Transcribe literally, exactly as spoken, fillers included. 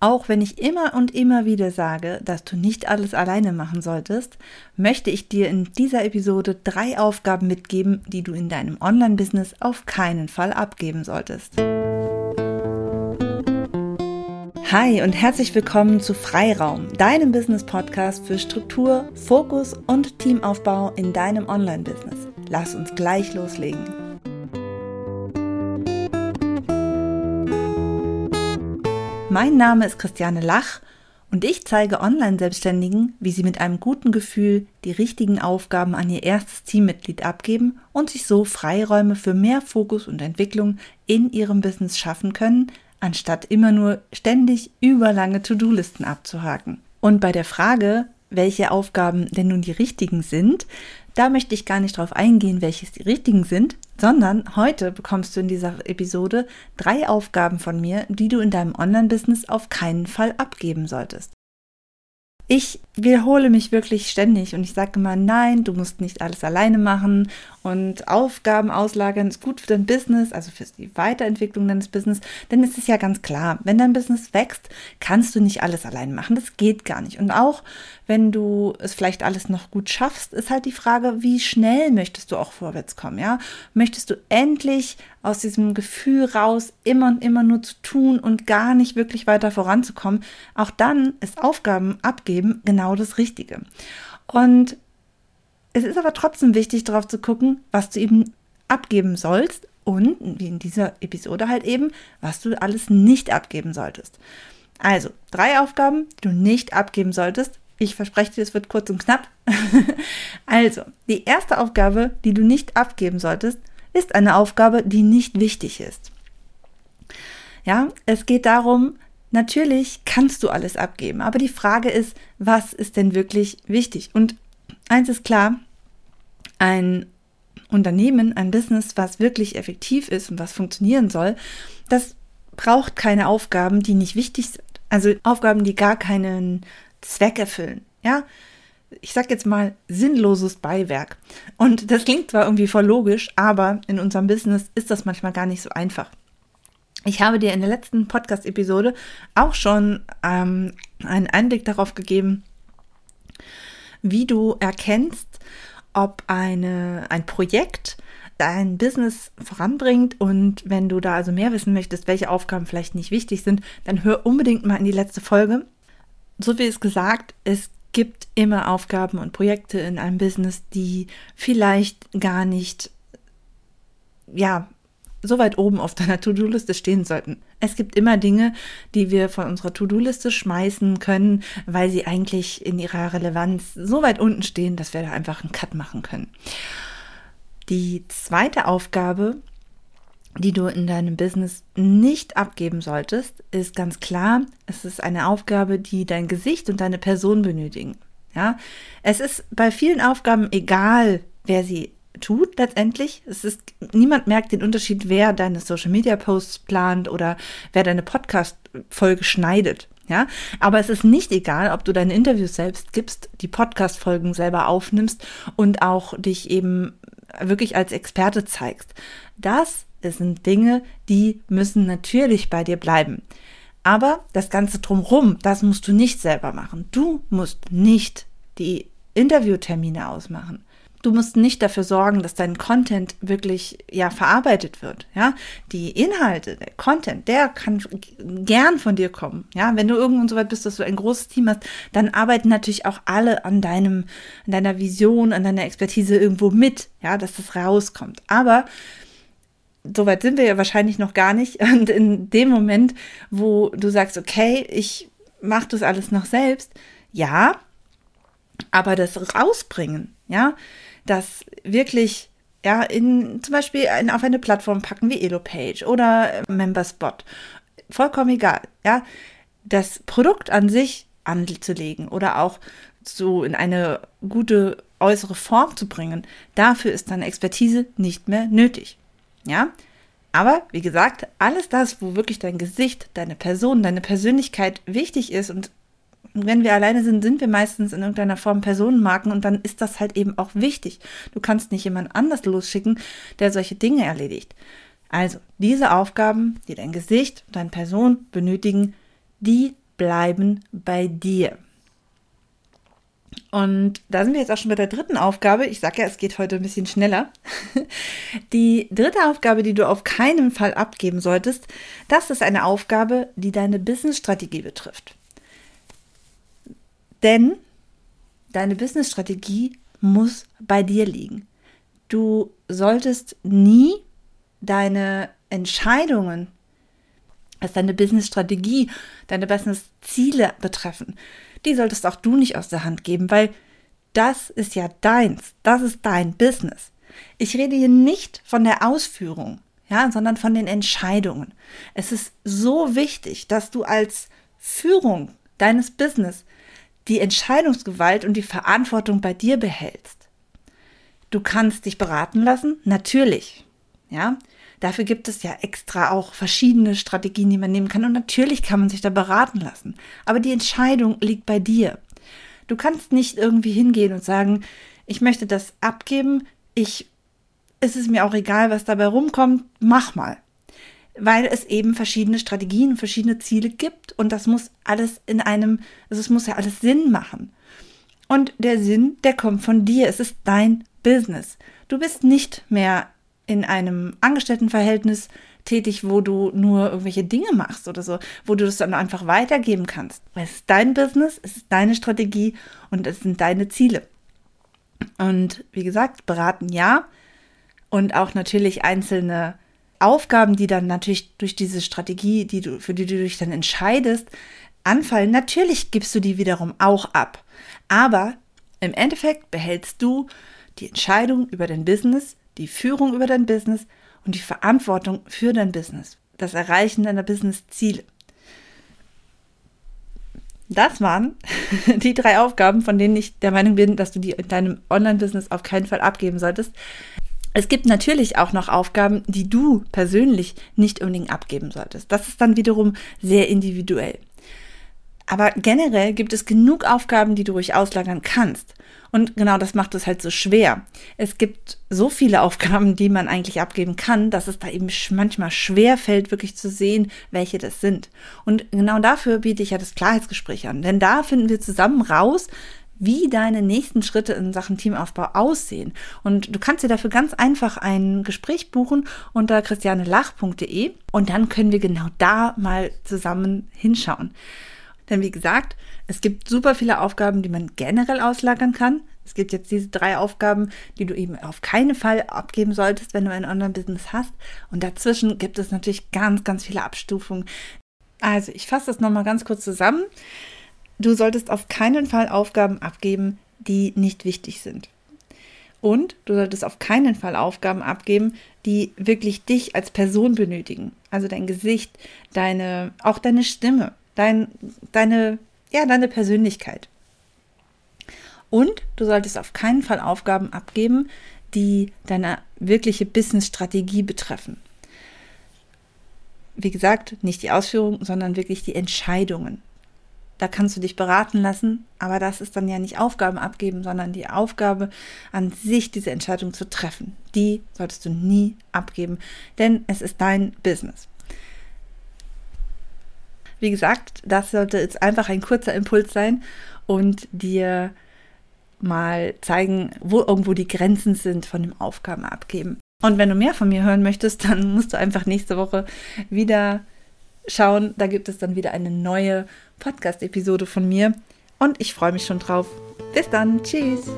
Auch wenn ich immer und immer wieder sage, dass du nicht alles alleine machen solltest, möchte ich dir in dieser Episode drei Aufgaben mitgeben, die du in deinem Online-Business auf keinen Fall abgeben solltest. Hi und herzlich willkommen zu Freiraum, deinem Business-Podcast für Struktur, Fokus und Teamaufbau in deinem Online-Business. Lass uns gleich loslegen. Mein Name ist Christiane Lach und ich zeige Online-Selbstständigen, wie sie mit einem guten Gefühl die richtigen Aufgaben an ihr erstes Teammitglied abgeben und sich so Freiräume für mehr Fokus und Entwicklung in ihrem Business schaffen können, anstatt immer nur ständig überlange To-Do-Listen abzuhaken. Und bei der Frage, welche Aufgaben denn nun die richtigen sind, da möchte ich gar nicht drauf eingehen, welches die richtigen sind, sondern heute bekommst du in dieser Episode drei Aufgaben von mir, die du in deinem Online-Business auf keinen Fall abgeben solltest. Ich wiederhole mich wirklich ständig und ich sage immer, nein, du musst nicht alles alleine machen und Aufgaben auslagern ist gut für dein Business, also für die Weiterentwicklung deines Business, denn es ist ja ganz klar, wenn dein Business wächst, kannst du nicht alles alleine machen, das geht gar nicht. Und auch wenn du es vielleicht alles noch gut schaffst, ist halt die Frage, wie schnell möchtest du auch vorwärts kommen, ja? Möchtest du endlich aus diesem Gefühl raus, immer und immer nur zu tun und gar nicht wirklich weiter voranzukommen? Auch dann ist Aufgaben abgeben genau das Richtige. Und es ist aber trotzdem wichtig, darauf zu gucken, was du eben abgeben sollst und, wie in dieser Episode halt eben, was du alles nicht abgeben solltest. Also, drei Aufgaben, die du nicht abgeben solltest. Ich verspreche dir, es wird kurz und knapp. Also, die erste Aufgabe, die du nicht abgeben solltest, ist eine Aufgabe, die nicht wichtig ist. Ja, es geht darum, natürlich kannst du alles abgeben, aber die Frage ist, was ist denn wirklich wichtig? Und eins ist klar, ein Unternehmen, ein Business, was wirklich effektiv ist und was funktionieren soll, das braucht keine Aufgaben, die nicht wichtig sind. Also Aufgaben, die gar keinen Zweck erfüllen, ja? Ich sag jetzt mal, sinnloses Beiwerk. Und das klingt zwar irgendwie voll logisch, aber in unserem Business ist das manchmal gar nicht so einfach. Ich habe dir in der letzten Podcast-Episode auch schon ähm, einen Einblick darauf gegeben, wie du erkennst, ob eine, ein Projekt dein Business voranbringt. Und wenn du da also mehr wissen möchtest, welche Aufgaben vielleicht nicht wichtig sind, dann hör unbedingt mal in die letzte Folge. So wie es gesagt, es gibt immer Aufgaben und Projekte in einem Business, die vielleicht gar nicht, ja, so weit oben auf deiner To-Do-Liste stehen sollten. Es gibt immer Dinge, die wir von unserer To-Do-Liste schmeißen können, weil sie eigentlich in ihrer Relevanz so weit unten stehen, dass wir da einfach einen Cut machen können. Die zweite Aufgabe, die du in deinem Business nicht abgeben solltest, ist ganz klar, es ist eine Aufgabe, die dein Gesicht und deine Person benötigen. Ja? Es ist bei vielen Aufgaben egal, wer sie tut letztendlich. Es ist, niemand merkt den Unterschied, wer deine Social-Media-Posts plant oder wer deine Podcast-Folge schneidet. Ja? Aber es ist nicht egal, ob du deine Interviews selbst gibst, die Podcast-Folgen selber aufnimmst und auch dich eben wirklich als Experte zeigst. Das sind Dinge, die müssen natürlich bei dir bleiben. Aber das Ganze drumherum, das musst du nicht selber machen. Du musst nicht die Interviewtermine ausmachen. Du musst nicht dafür sorgen, dass dein Content wirklich ja verarbeitet wird. Ja, die Inhalte, der Content, der kann gern von dir kommen. Ja, wenn du irgendwann so weit bist, dass du ein großes Team hast, dann arbeiten natürlich auch alle an deinem, an deiner Vision, an deiner Expertise irgendwo mit. Ja, dass das rauskommt. Aber soweit sind wir ja wahrscheinlich noch gar nicht. Und in dem Moment, wo du sagst, okay, ich mache das alles noch selbst, ja. Aber das Rausbringen, ja, das wirklich, ja, in zum Beispiel in, auf eine Plattform packen wie EloPage oder MemberSpot, vollkommen egal, ja, das Produkt an sich anzulegen oder auch so in eine gute äußere Form zu bringen, dafür ist deine Expertise nicht mehr nötig, ja. Aber, wie gesagt, alles das, wo wirklich dein Gesicht, deine Person, deine Persönlichkeit wichtig ist und wenn wir alleine sind, sind wir meistens in irgendeiner Form Personenmarken und dann ist das halt eben auch wichtig. Du kannst nicht jemand anders losschicken, der solche Dinge erledigt. Also diese Aufgaben, die dein Gesicht und deine Person benötigen, die bleiben bei dir. Und da sind wir jetzt auch schon bei der dritten Aufgabe. Ich sage ja, es geht heute ein bisschen schneller. Die dritte Aufgabe, die du auf keinen Fall abgeben solltest, das ist eine Aufgabe, die deine Business-Strategie betrifft. Denn deine Business-Strategie muss bei dir liegen. Du solltest nie deine Entscheidungen, was deine Business-Strategie, deine Business-Ziele betreffen, die solltest auch du nicht aus der Hand geben, weil das ist ja deins, das ist dein Business. Ich rede hier nicht von der Ausführung, ja, sondern von den Entscheidungen. Es ist so wichtig, dass du als Führung deines Business die Entscheidungsgewalt und die Verantwortung bei dir behältst. Du kannst dich beraten lassen, natürlich, ja. Dafür gibt es ja extra auch verschiedene Strategien, die man nehmen kann. Und natürlich kann man sich da beraten lassen. Aber die Entscheidung liegt bei dir. Du kannst nicht irgendwie hingehen und sagen, ich möchte das abgeben. Ich, es ist mir auch egal, was dabei rumkommt. Mach mal. Weil es eben verschiedene Strategien, verschiedene Ziele gibt. Und das muss alles in einem, also es muss ja alles Sinn machen. Und der Sinn, der kommt von dir. Es ist dein Business. Du bist nicht mehr in einem Angestelltenverhältnis tätig, wo du nur irgendwelche Dinge machst oder so, wo du das dann einfach weitergeben kannst. Es ist dein Business, es ist deine Strategie und es sind deine Ziele. Und wie gesagt, beraten ja und auch natürlich einzelne Aufgaben, die dann natürlich durch diese Strategie, die du, für die du dich dann entscheidest, anfallen. Natürlich gibst du die wiederum auch ab, aber im Endeffekt behältst du die Entscheidung über dein Business, die Führung über dein Business und die Verantwortung für dein Business, das Erreichen deiner Business-Ziele. Das waren die drei Aufgaben, von denen ich der Meinung bin, dass du die in deinem Online-Business auf keinen Fall abgeben solltest. Es gibt natürlich auch noch Aufgaben, die du persönlich nicht unbedingt abgeben solltest. Das ist dann wiederum sehr individuell. Aber generell gibt es genug Aufgaben, die du ruhig auslagern kannst. Und genau das macht es halt so schwer. Es gibt so viele Aufgaben, die man eigentlich abgeben kann, dass es da eben manchmal schwer fällt, wirklich zu sehen, welche das sind. Und genau dafür biete ich ja das Klarheitsgespräch an. Denn da finden wir zusammen raus, wie deine nächsten Schritte in Sachen Teamaufbau aussehen. Und du kannst dir dafür ganz einfach ein Gespräch buchen unter christianelach punkt de und dann können wir genau da mal zusammen hinschauen. Denn wie gesagt, es gibt super viele Aufgaben, die man generell auslagern kann. Es gibt jetzt diese drei Aufgaben, die du eben auf keinen Fall abgeben solltest, wenn du ein Online-Business hast. Und dazwischen gibt es natürlich ganz, ganz viele Abstufungen. Also ich fasse das nochmal ganz kurz zusammen. Du solltest auf keinen Fall Aufgaben abgeben, die nicht wichtig sind. Und du solltest auf keinen Fall Aufgaben abgeben, die wirklich dich als Person benötigen. Also dein Gesicht, deine, auch deine Stimme. Dein, deine, ja, deine Persönlichkeit. Und du solltest auf keinen Fall Aufgaben abgeben, die deine wirkliche Business-Strategie betreffen. Wie gesagt, nicht die Ausführung, sondern wirklich die Entscheidungen. Da kannst du dich beraten lassen, aber das ist dann ja nicht Aufgaben abgeben, sondern die Aufgabe an sich, diese Entscheidung zu treffen. Die solltest du nie abgeben, denn es ist dein Business. Wie gesagt, das sollte jetzt einfach ein kurzer Impuls sein und dir mal zeigen, wo irgendwo die Grenzen sind von dem Aufgabenabgeben. Und wenn du mehr von mir hören möchtest, dann musst du einfach nächste Woche wieder schauen. Da gibt es dann wieder eine neue Podcast-Episode von mir und ich freue mich schon drauf. Bis dann, tschüss!